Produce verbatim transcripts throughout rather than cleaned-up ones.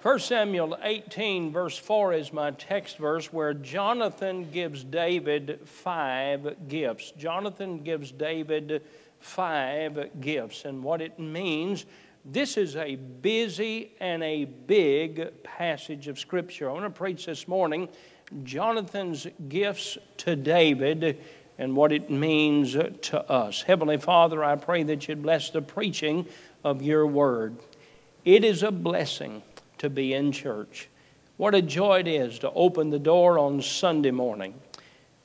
First Samuel eighteen, verse four is my text verse where Jonathan gives David five gifts. Jonathan gives David five gifts. And what it means, this is a busy and a big passage of Scripture. I want to preach this morning Jonathan's gifts to David and what it means to us. Heavenly Father, I pray that you'd bless the preaching of your word. It is a blessing to be in church. What a joy it is to open the door on Sunday morning,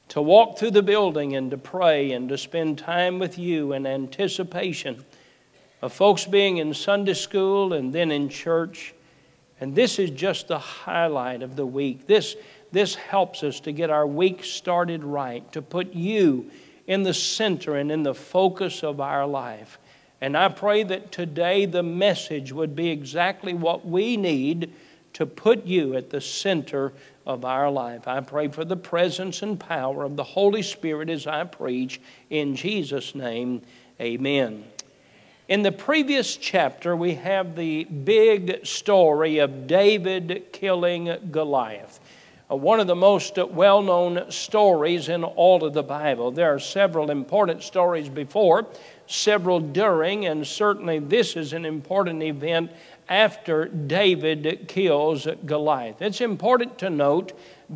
to walk through the building and to pray and to spend time with you in anticipation of folks being in Sunday school and then in church. And this is just the highlight of the week. This, this helps us to get our week started right, to put you in the center and in the focus of our life. And I pray that today the message would be exactly what we need to put you at the center of our life. I pray for the presence and power of the Holy Spirit as I preach. In Jesus' name, amen. In the previous chapter, we have the big story of David killing Goliath. One of the most well-known stories in all of the Bible. There are several important stories before, several during, and certainly this is an important event after David kills Goliath. It's important to note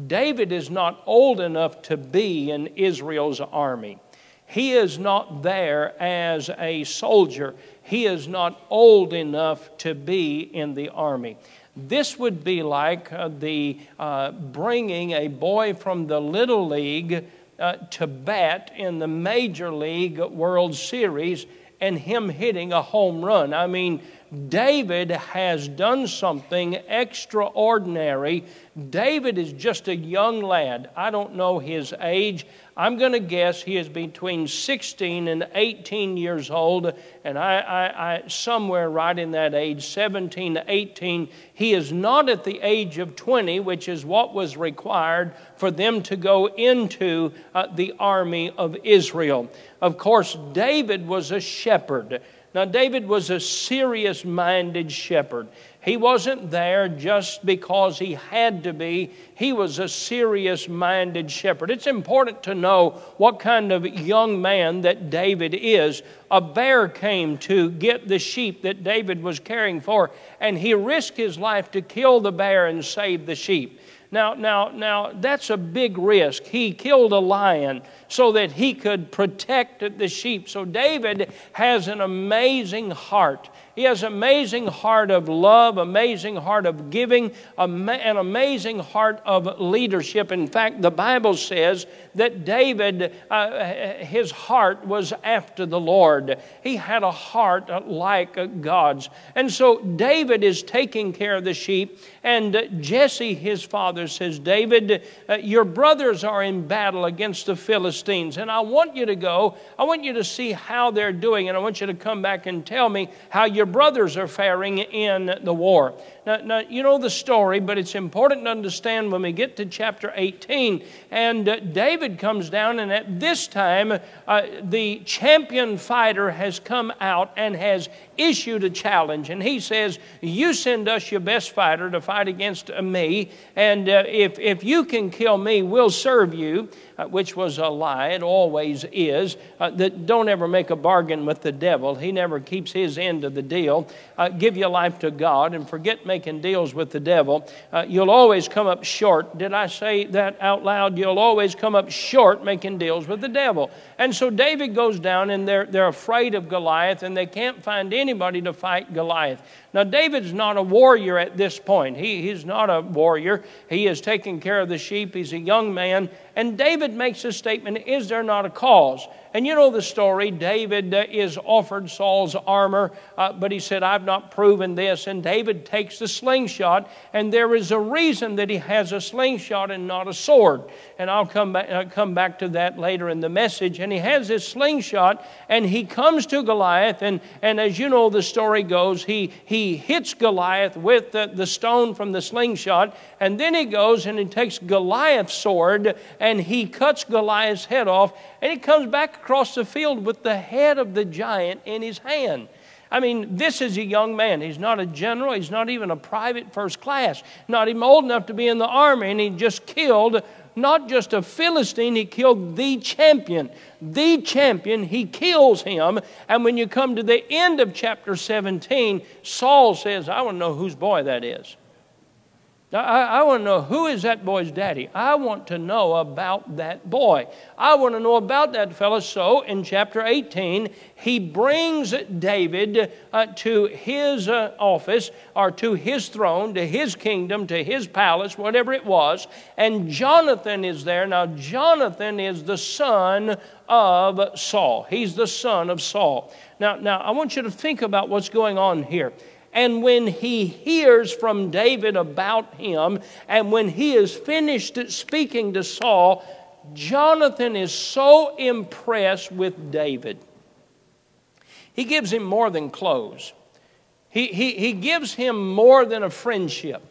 David is not old enough to be in Israel's army. He is not there as a soldier. He is not old enough to be in the army. This would be like uh, the uh, bringing a boy from the Little League uh, to bat in the Major League World Series and him hitting a home run. I mean, David has done something extraordinary. David is just a young lad. I don't know his age. I'm going to guess he is between sixteen and eighteen years old, and I, I, I somewhere right in that age, seventeen to eighteen. He is not at the age of twenty, which is what was required for them to go into uh, the army of Israel. Of course, David was a shepherd. Now, David was a serious-minded shepherd. He wasn't there just because he had to be. He was a serious-minded shepherd. It's important to know what kind of young man that David is. A bear came to get the sheep that David was caring for, and he risked his life to kill the bear and save the sheep. Now, now, now, that's a big risk. He killed a lion so that he could protect the sheep. So David has an amazing heart. He has an amazing heart of love, amazing heart of giving, an amazing heart of leadership. In fact, the Bible says that David, uh, his heart was after the Lord. He had a heart like God's. And so David is taking care of the sheep, and Jesse, his father, says, David, uh, your brothers are in battle against the Philistines, and I want you to go. I want you to see how they're doing, and I want you to come back and tell me how you're your brothers are faring in the war. Now, now, you know the story, but it's important to understand when we get to chapter eighteen, and uh, David comes down, and at this time, uh, the champion fighter has come out and has issued a challenge, and he says, you send us your best fighter to fight against me, and uh, if, if you can kill me, we'll serve you, uh, which was a lie. It always is. Uh, that don't ever make a bargain with the devil. He never keeps his end of the deal. Uh, give your life to God and forget making deals with the devil. Uh, you'll always come up short. Did I say that out loud? You'll always come up short making deals with the devil. And so David goes down, and they're, they're afraid of Goliath, and they can't find anybody to fight Goliath. Now, David's not a warrior at this point. He, he's not a warrior. He is taking care of the sheep. He's a young man. And David makes a statement, is there not a cause? And you know the story. David is offered Saul's armor, uh, but he said, I've not proven this. And David takes the slingshot, and there is a reason that he has a slingshot and not a sword. And I'll come back, I'll come back to that later in the message. And he has this slingshot, and he comes to Goliath, and, and as you know the story goes, he, he hits Goliath with the, the stone from the slingshot, and then he goes and he takes Goliath's sword, and he cuts Goliath's head off, and he comes back across the field with the head of the giant in his hand. I mean, this is a young man. He's not a general. He's not even a private first class. Not even old enough to be in the army. And he just killed not just a Philistine, he killed the champion. The champion, he kills him. And when you come to the end of chapter seventeen, Saul says, I want to know whose boy that is. Now, I, I want to know who is that boy's daddy. I want to know about that boy. I want to know about that fellow. So in chapter eighteen, he brings David uh, to his uh, office or to his throne, to his kingdom, to his palace, whatever it was. And Jonathan is there. Now, Jonathan is the son of Saul. He's the son of Saul. Now, now I want you to think about what's going on here. And when he hears from David about him, and when he is finished speaking to Saul, Jonathan is so impressed with David. He gives him more than clothes. He, he, he gives him more than a friendship.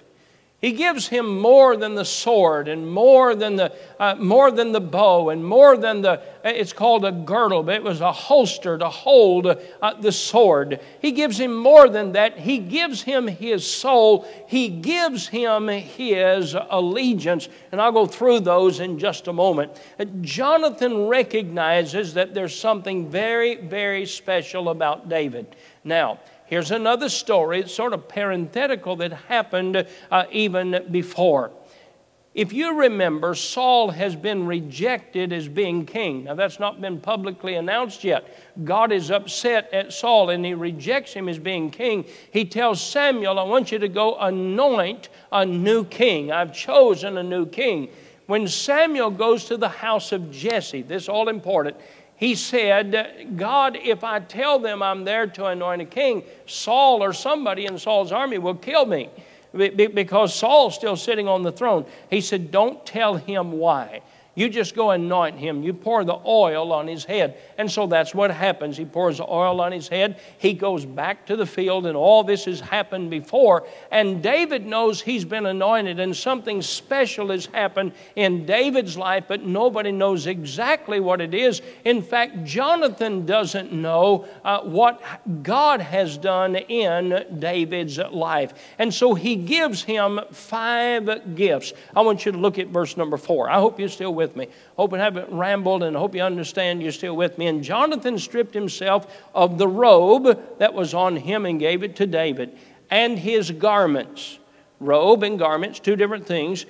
He gives him more than the sword and more than the, uh, more than the bow and more than the, it's called a girdle, but it was a holster to hold uh, the sword. He gives him more than that. He gives him his soul. He gives him his allegiance. And I'll go through those in just a moment. Uh, Jonathan recognizes that there's something very, very special about David. Now, here's another story, it's sort of parenthetical, that happened uh, even before. If you remember, Saul has been rejected as being king. Now, that's not been publicly announced yet. God is upset at Saul, and he rejects him as being king. He tells Samuel, I want you to go anoint a new king. I've chosen a new king. When Samuel goes to the house of Jesse, this is all important, he said, God, if I tell them I'm there to anoint a king, Saul or somebody in Saul's army will kill me because Saul's still sitting on the throne. He said, don't tell him why. You just go anoint him. You pour the oil on his head. And so that's what happens. He pours the oil on his head. He goes back to the field, and all this has happened before. And David knows he's been anointed, and something special has happened in David's life, but nobody knows exactly what it is. In fact, Jonathan doesn't know uh, what God has done in David's life. And so he gives him five gifts. I want you to look at verse number four. I hope you're still with me. Hope I haven't rambled, and hope you understand you're still with me. And Jonathan stripped himself of the robe that was on him and gave it to David, and his garments. Robe and garments, two different things.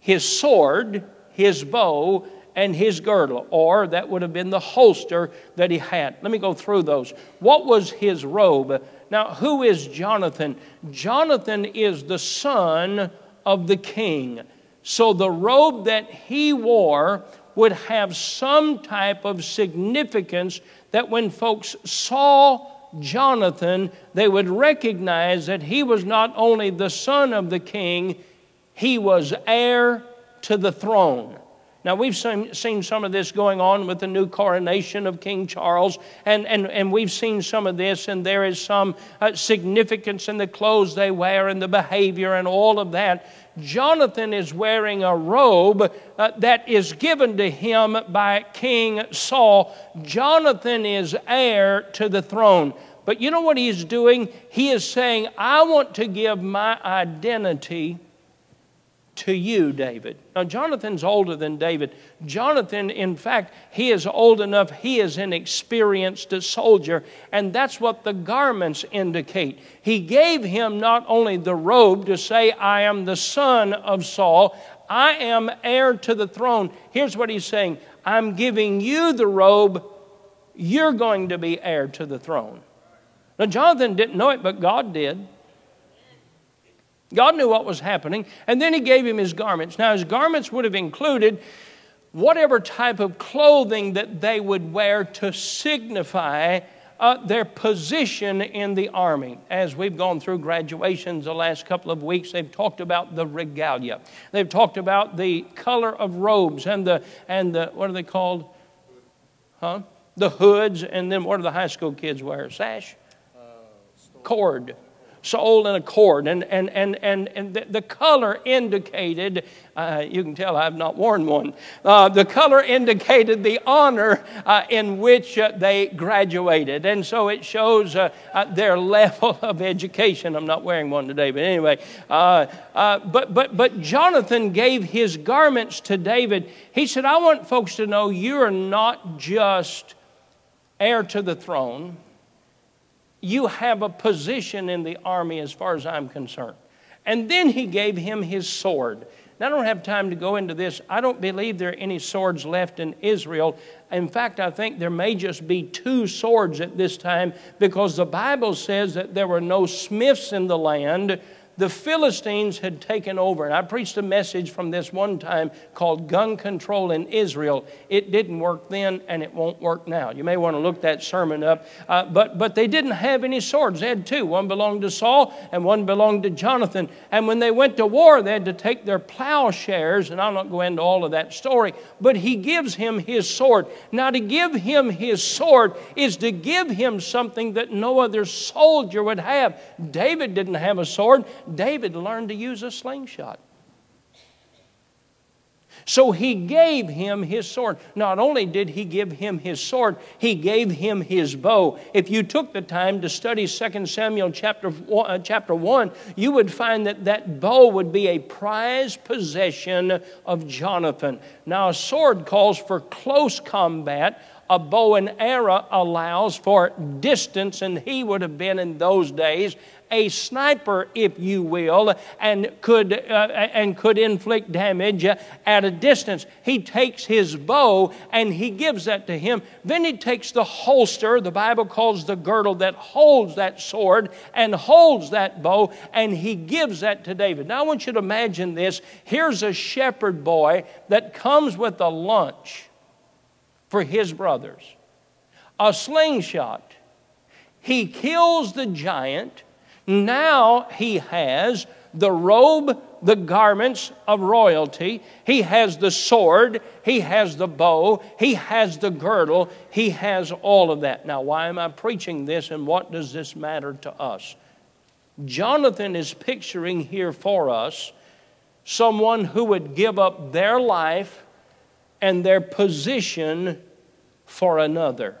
His sword, his bow, and his girdle, or that would have been the holster that he had. Let me go through those. What was his robe? Now, who is Jonathan? Jonathan is the son of the king. So the robe that he wore would have some type of significance that when folks saw Jonathan, they would recognize that he was not only the son of the king, he was heir to the throne. Now, we've seen, seen some of this going on with the new coronation of King Charles, and, and, and we've seen some of this, and there is some uh, significance in the clothes they wear and the behavior and all of that. Jonathan is wearing a robe uh, that is given to him by King Saul. Jonathan is heir to the throne. But you know what he's doing? He is saying, I want to give my identity to you, David. Now, Jonathan's older than David. Jonathan, in fact, he is old enough. He is an experienced soldier, and that's what the garments indicate. He gave him not only the robe to say, I am the son of Saul, I am heir to the throne. Here's what he's saying. I'm giving you the robe. You're going to be heir to the throne. Now, Jonathan didn't know it, but God did. God knew what was happening, and then he gave him his garments. Now, his garments would have included whatever type of clothing that they would wear to signify uh, their position in the army. As we've gone through graduations the last couple of weeks, they've talked about the regalia. They've talked about the color of robes and the, and the what are they called? Huh? The hoods, and then what do the high school kids wear? Sash? Cord. soul and accord. And, and, and, and, and the, the color indicated, uh, you can tell I've not worn one, uh, the color indicated the honor uh, in which uh, they graduated. And so it shows uh, uh, their level of education. I'm not wearing one today, but anyway. Uh, uh, but, but, but Jonathan gave his garments to David. He said, I want folks to know you are not just heir to the throne. You have a position in the army as far as I'm concerned. And then he gave him his sword. Now, I don't have time to go into this. I don't believe there are any swords left in Israel. In fact, I think there may just be two swords at this time because the Bible says that there were no smiths in the land. The Philistines had taken over. And I preached a message from this one time called Gun Control in Israel. It didn't work then, and it won't work now. You may want to look that sermon up. Uh, but, but they didn't have any swords. They had two. One belonged to Saul, and one belonged to Jonathan. And when they went to war, they had to take their plowshares. And I'll not go into all of that story. But he gives him his sword. Now, to give him his sword is to give him something that no other soldier would have. David didn't have a sword. David learned to use a slingshot. So he gave him his sword. Not only did he give him his sword, he gave him his bow. If you took the time to study Second Samuel chapter one, you would find that that bow would be a prized possession of Jonathan. Now, a sword calls for close combat. A bow and arrow allows for distance, and he would have been in those days a sniper, if you will, and could uh, and could inflict damage at a distance. He takes his bow and he gives that to him. Then he takes the holster, the Bible calls the girdle, that holds that sword and holds that bow, and he gives that to David. Now I want you to imagine this. Here's a shepherd boy that comes with a lunch for his brothers. A slingshot. He kills the giant. Now he has the robe, the garments of royalty. He has the sword. He has the bow. He has the girdle. He has all of that. Now, why am I preaching this, and what does this matter to us? Jonathan is picturing here for us someone who would give up their life and their position for another.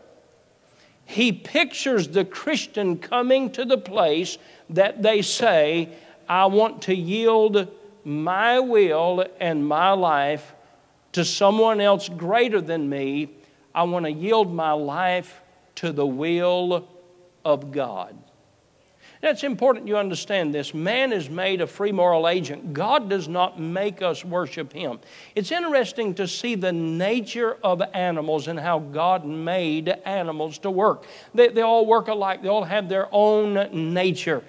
He pictures the Christian coming to the place that they say, I want to yield my will and my life to someone else greater than me. I want to yield my life to the will of God. That's important you understand this. Man is made a free moral agent. God does not make us worship Him. It's interesting to see the nature of animals and how God made animals to work. They, they all work alike. They all have their own nature.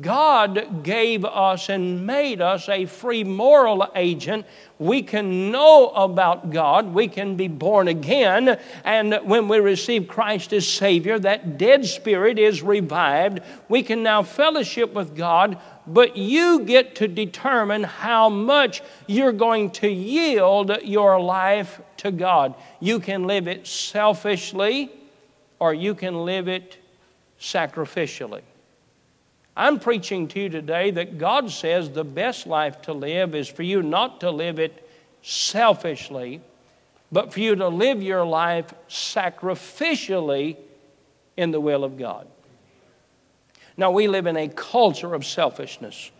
God gave us and made us a free moral agent. We can know about God. We can be born again. And when we receive Christ as Savior, that dead spirit is revived. We can now fellowship with God. But you get to determine how much you're going to yield your life to God. You can live it selfishly, or you can live it sacrificially. I'm preaching to you today that God says the best life to live is for you not to live it selfishly, but for you to live your life sacrificially in the will of God. Now, we live in a culture of selfishness.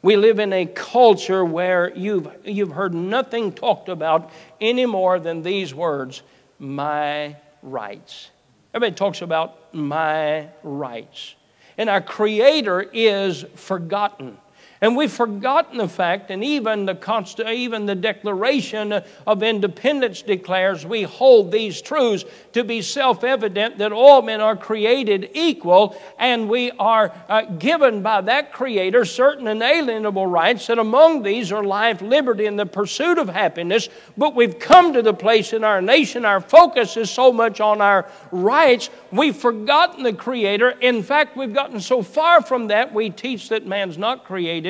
We live in a culture where you've, you've heard nothing talked about any more than these words, my rights. Everybody talks about my rights. And our Creator is forgotten. And we've forgotten the fact, and even the const- even the Declaration of Independence declares we hold these truths to be self-evident that all men are created equal, and we are uh, given by that Creator certain inalienable rights, and among these are life, liberty, and the pursuit of happiness. But we've come to the place in our nation, our focus is so much on our rights, we've forgotten the Creator. In fact, we've gotten so far from that, we teach that man's not created,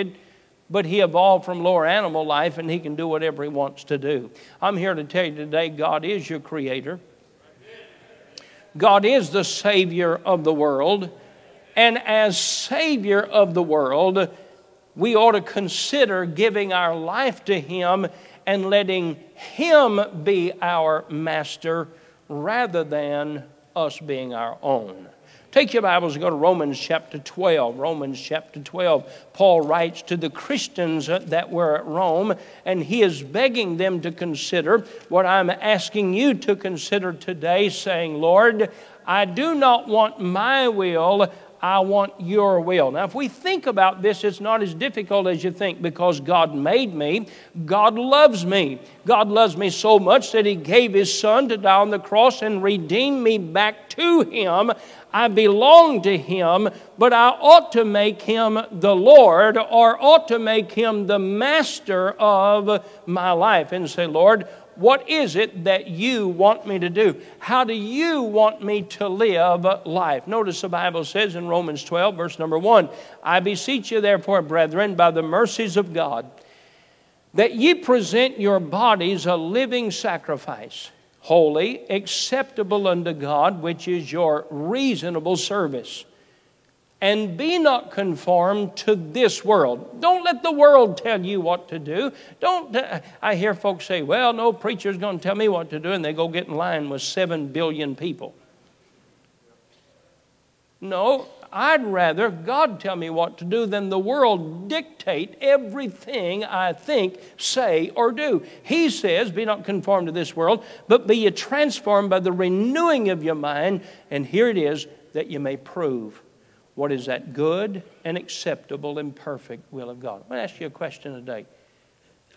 but he evolved from lower animal life, and he can do whatever he wants to do. I'm here to tell you today, God is your Creator. God is the Savior of the world. And as Savior of the world, we ought to consider giving our life to Him and letting Him be our master rather than us being our own. Take your Bibles and go to Romans chapter twelve. Romans chapter twelve. Paul writes to the Christians that were at Rome, and he is begging them to consider what I'm asking you to consider today, saying, Lord, I do not want my will, I want your will. Now, if we think about this, it's not as difficult as you think, because God made me. God loves me. God loves me so much that He gave His Son to die on the cross and redeem me back to Him. I belong to Him, but I ought to make Him the Lord, or ought to make Him the master of my life, and say, Lord, what is it that you want me to do? How do you want me to live life? Notice the Bible says in Romans twelve, verse number one, I beseech you therefore, brethren, by the mercies of God, that ye present your bodies a living sacrifice, holy, acceptable unto God, which is your reasonable service. And be not conformed to this world. Don't let the world tell you what to do. Don't. Uh, I hear folks say, well, no preacher's going to tell me what to do, and they go get in line with seven billion people. No, I'd rather God tell me what to do than the world dictate everything I think, say, or do. He says, be not conformed to this world, but be ye transformed by the renewing of your mind. And here it is, that you may prove what is that good and acceptable and perfect will of God. I'm going to ask you a question today.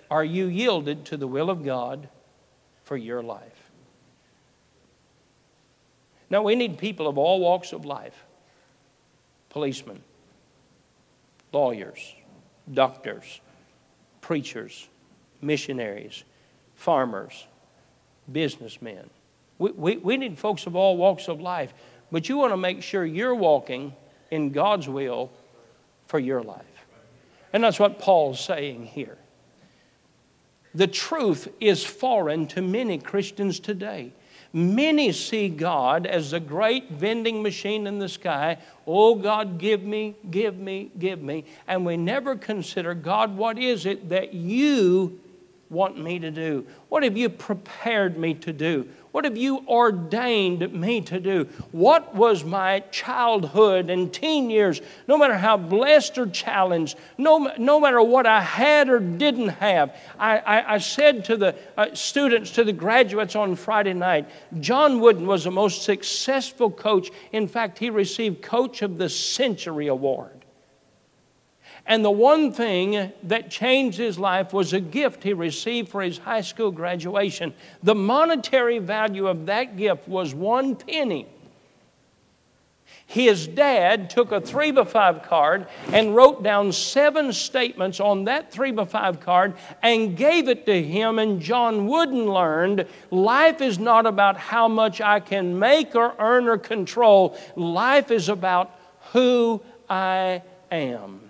Are you yielded to the will of God for your life? Now, we need people of all walks of life. Policemen, lawyers, doctors, preachers, missionaries, farmers, businessmen. We, we, we need folks of all walks of life. But you want to make sure you're walking in God's will for your life. And that's what Paul's saying here. The truth is foreign to many Christians today. Many see God as a great vending machine in the sky. Oh, God, give me, give me, give me. And we never consider, God, what is it that you want me to do? What have you prepared me to do? What have you ordained me to do? What was my childhood and teen years? No matter how blessed or challenged, no, no matter what I had or didn't have, I, I, I said to the uh, students, to the graduates on Friday night, John Wooden was the most successful coach. In fact, he received Coach of the Century Award. And the one thing that changed his life was a gift he received for his high school graduation. The monetary value of that gift was one penny. His dad took a three by five card and wrote down seven statements on that three by five card and gave it to him. And John Wooden learned, life is not about how much I can make or earn or control. Life is about who I am.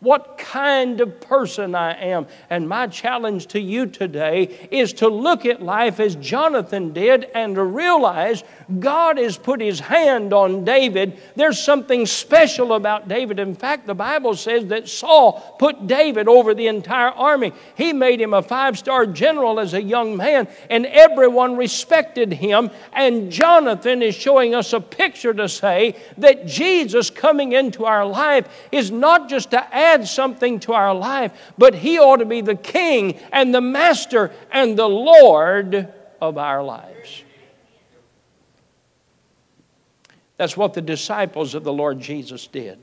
What kind of person I am. And my challenge to you today is to look at life as Jonathan did and to realize God has put His hand on David. There's something special about David. In fact, the Bible says that Saul put David over the entire army. He made him a five-star general as a young man, and everyone respected him. And Jonathan is showing us a picture to say that Jesus coming into our life is not just to add something to our life, but He ought to be the King and the Master and the Lord of our lives. That's what the disciples of the Lord Jesus did.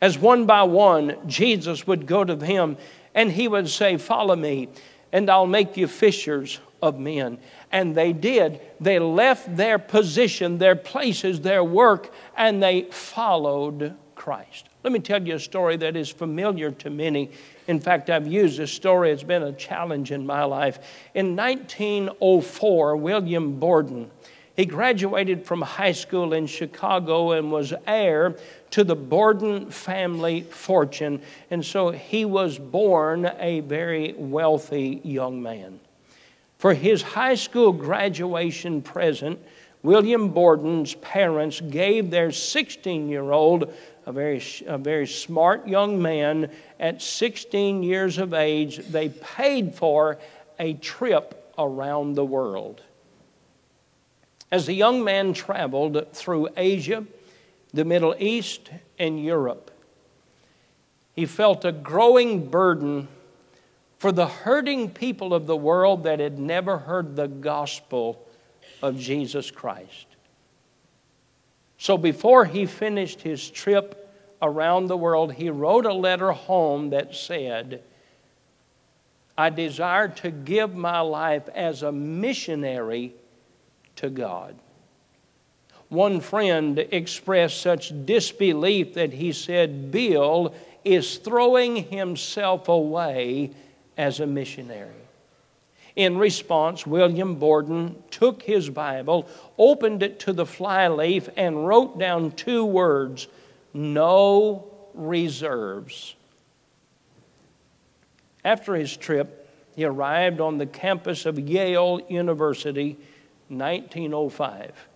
As one by one, Jesus would go to them and He would say, follow me and I'll make you fishers of men. And they did. They left their position, their places, their work, and they followed Christ. Let me tell you a story that is familiar to many. In fact, I've used this story. It's been a challenge in my life. In nineteen oh four, William Borden, he graduated from high school in Chicago and was heir to the Borden family fortune. And so he was born a very wealthy young man. For his high school graduation present, William Borden's parents gave their sixteen-year-old, a very, a very smart young man, at sixteen years of age, they paid for a trip around the world. As the young man traveled through Asia, the Middle East, and Europe, he felt a growing burden for the hurting people of the world that had never heard the gospel of Jesus Christ. So before he finished his trip around the world, he wrote a letter home that said, "I desire to give my life as a missionary to God." One friend expressed such disbelief that he said, "Bill is throwing himself away as a missionary." In response, William Borden took his Bible, opened it to the flyleaf, and wrote down two words: "No reserves." After his trip, he arrived on the campus of Yale University in nineteen oh five.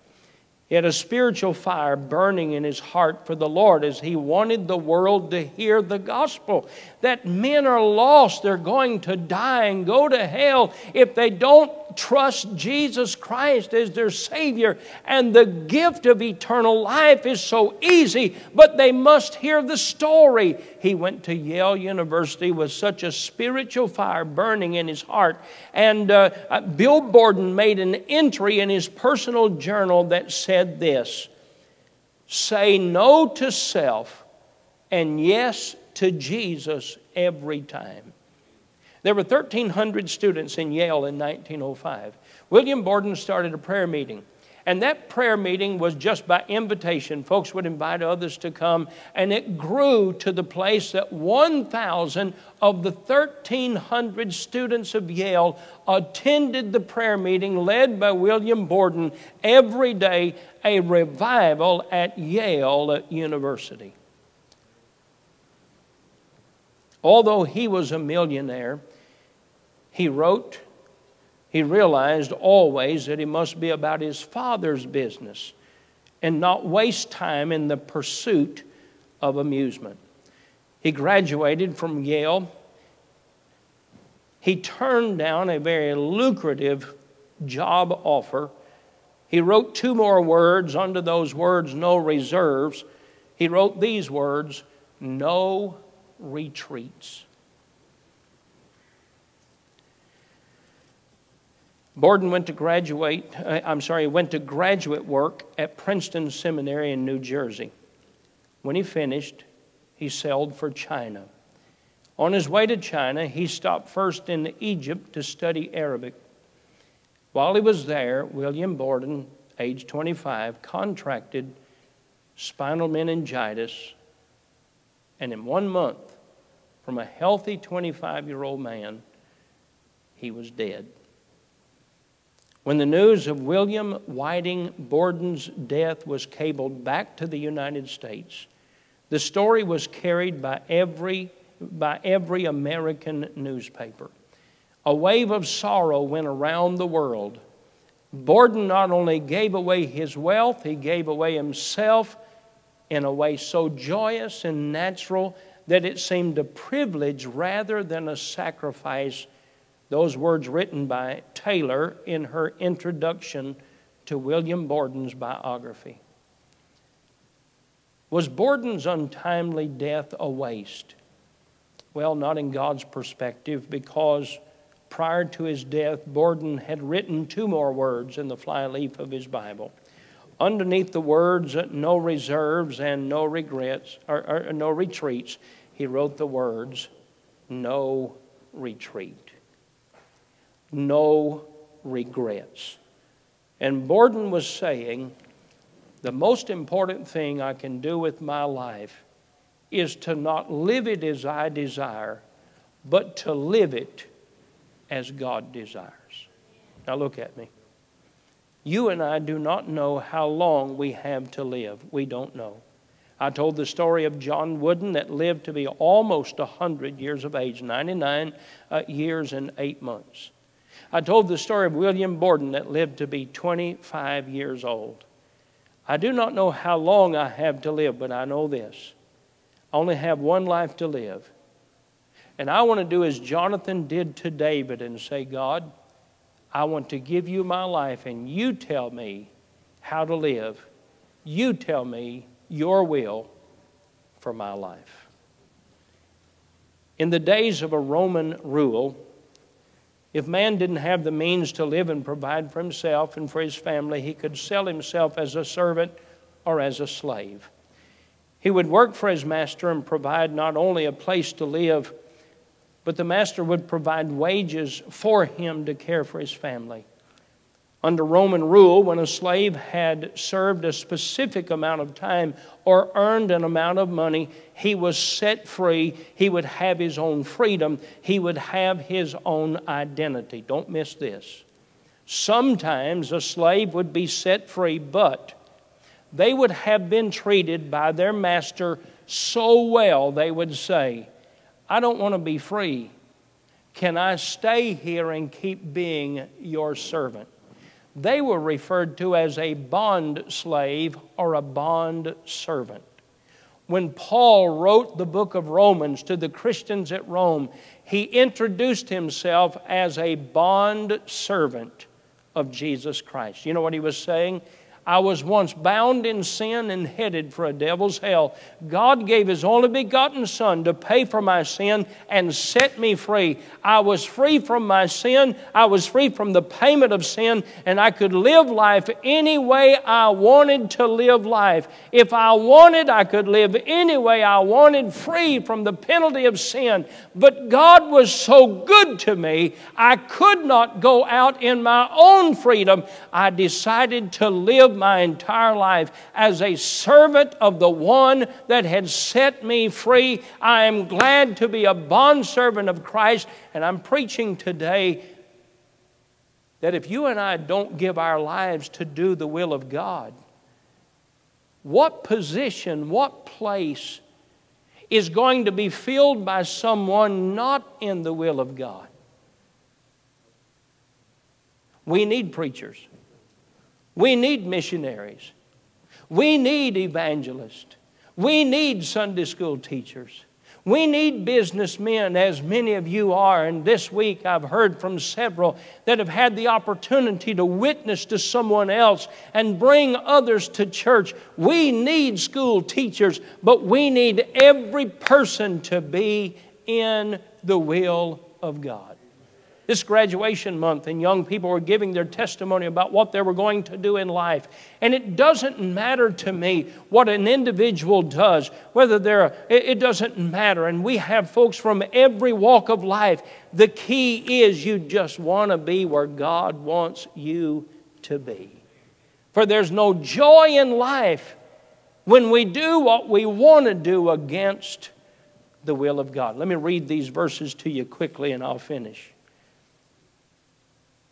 He had a spiritual fire burning in his heart for the Lord as he wanted the world to hear the gospel, that men are lost, they're going to die and go to hell if they don't trust Jesus Christ as their Savior. And the gift of eternal life is so easy, but they must hear the story. He went to Yale University with such a spiritual fire burning in his heart. And uh, Bill Borden made an entry in his personal journal that said, this, "Say no to self and yes to Jesus every time." There were thirteen hundred students in Yale in nineteen oh five. William Borden started a prayer meeting, and that prayer meeting was just by invitation. Folks would invite others to come, and it grew to the place that one thousand of the thirteen hundred students of Yale attended the prayer meeting led by William Borden every day, a revival at Yale University. Although he was a millionaire, he wrote, he realized always that he must be about his Father's business and not waste time in the pursuit of amusement. He graduated from Yale. He turned down a very lucrative job offer. He wrote two more words under those words, "No reserves." He wrote these words, "No retreats." Borden went to graduate, I'm sorry, went to graduate work at Princeton Seminary in New Jersey. When he finished, he sailed for China. On his way to China, he stopped first in Egypt to study Arabic. While he was there, William Borden, age twenty-five, contracted spinal meningitis, and in one month, from a healthy twenty-five-year-old man, he was dead. When the news of William Whiting Borden's death was cabled back to the United States, the story was carried by every, by every American newspaper. A wave of sorrow went around the world. Borden not only gave away his wealth, he gave away himself in a way so joyous and natural that it seemed a privilege rather than a sacrifice. Those words written by Taylor in her introduction to William Borden's biography. Was Borden's untimely death a waste? Well, not in God's perspective, because prior to his death, Borden had written two more words in the flyleaf of his Bible. Underneath the words, "No reserves" and "No regrets," or, or "No retreats," he wrote the words, "No retreat." No regrets. And Borden was saying, the most important thing I can do with my life is to not live it as I desire, but to live it as God desires. Now look at me. You and I do not know how long we have to live. We don't know. I told the story of John Wooden that lived to be almost one hundred years of age, ninety-nine uh, years and eight months. I told the story of William Borden that lived to be twenty-five years old. I do not know how long I have to live, but I know this. I only have one life to live. And I want to do as Jonathan did to David and say, God, I want to give you my life, and you tell me how to live. You tell me your will for my life. In the days of a Roman rule, if man didn't have the means to live and provide for himself and for his family, he could sell himself as a servant or as a slave. He would work for his master and provide not only a place to live, but the master would provide wages for him to care for his family. Under Roman rule, when a slave had served a specific amount of time or earned an amount of money, he was set free. He would have his own freedom. He would have his own identity. Don't miss this. Sometimes a slave would be set free, but they would have been treated by their master so well, they would say, I don't want to be free. Can I stay here and keep being your servant? They were referred to as a bond slave or a bond servant. When Paul wrote the book of Romans to the Christians at Rome, he introduced himself as a bond servant of Jesus Christ. You know what he was saying? I was once bound in sin and headed for a devil's hell. God gave His only begotten Son to pay for my sin and set me free. I was free from my sin. I was free from the payment of sin, and I could live life any way I wanted to live life. If I wanted, I could live any way I wanted, free from the penalty of sin. But God was so good to me, I could not go out in my own freedom. I decided to live my entire life as a servant of the one that had set me free. I am glad to be a bondservant of Christ, and I'm preaching today that if you and I don't give our lives to do the will of God, what position, what place is going to be filled by someone not in the will of God? We need preachers. We need missionaries. We need evangelists. We need Sunday school teachers. We need businessmen, as many of you are. And this week I've heard from several that have had the opportunity to witness to someone else and bring others to church. We need school teachers, but we need every person to be in the will of God. This graduation month, and young people were giving their testimony about what they were going to do in life. And it doesn't matter to me what an individual does, whether they're, it doesn't matter. And we have folks from every walk of life. The key is you just want to be where God wants you to be. For there's no joy in life when we do what we want to do against the will of God. Let me read these verses to you quickly and I'll finish.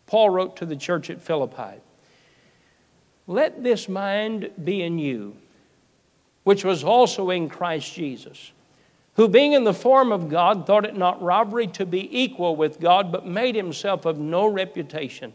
Paul wrote to the church at Philippi, let this mind be in you, which was also in Christ Jesus, who being in the form of God thought it not robbery to be equal with God, but made himself of no reputation,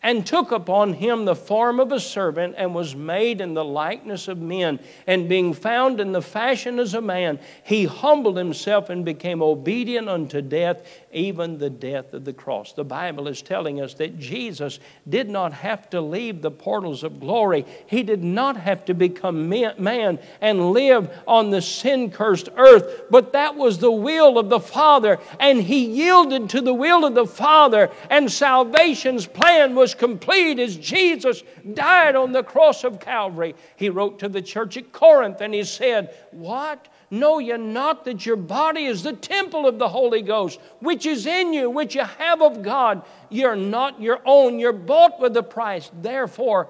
and took upon him the form of a servant, and was made in the likeness of men. And being found in the fashion as a man, he humbled himself and became obedient unto death, even the death of the cross. The Bible is telling us that Jesus did not have to leave the portals of glory. He did not have to become man and live on the sin-cursed earth, but that was the will of the Father, and he yielded to the will of the Father, and salvation's plan was complete as Jesus died on the cross of Calvary. He wrote to the church at Corinth and he said, what? Know ye not that your body is the temple of the Holy Ghost, which is in you, which you have of God. You're not your own. You're bought with a price. Therefore,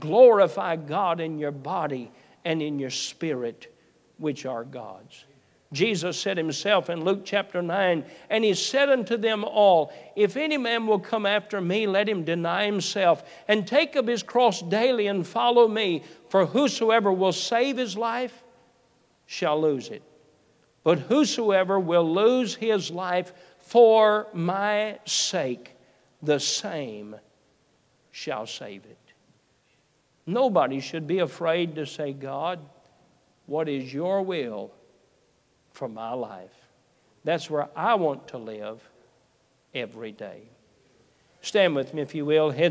glorify God in your body and in your spirit, which are God's. Jesus said himself in Luke chapter nine, and he said unto them all, if any man will come after me, let him deny himself and take up his cross daily and follow me. For whosoever will save his life shall lose it. But whosoever will lose his life for my sake the same shall save it. Nobody should be afraid to say, God, what is your will for my life? That's where I want to live every day. Stand with me, if you will. Head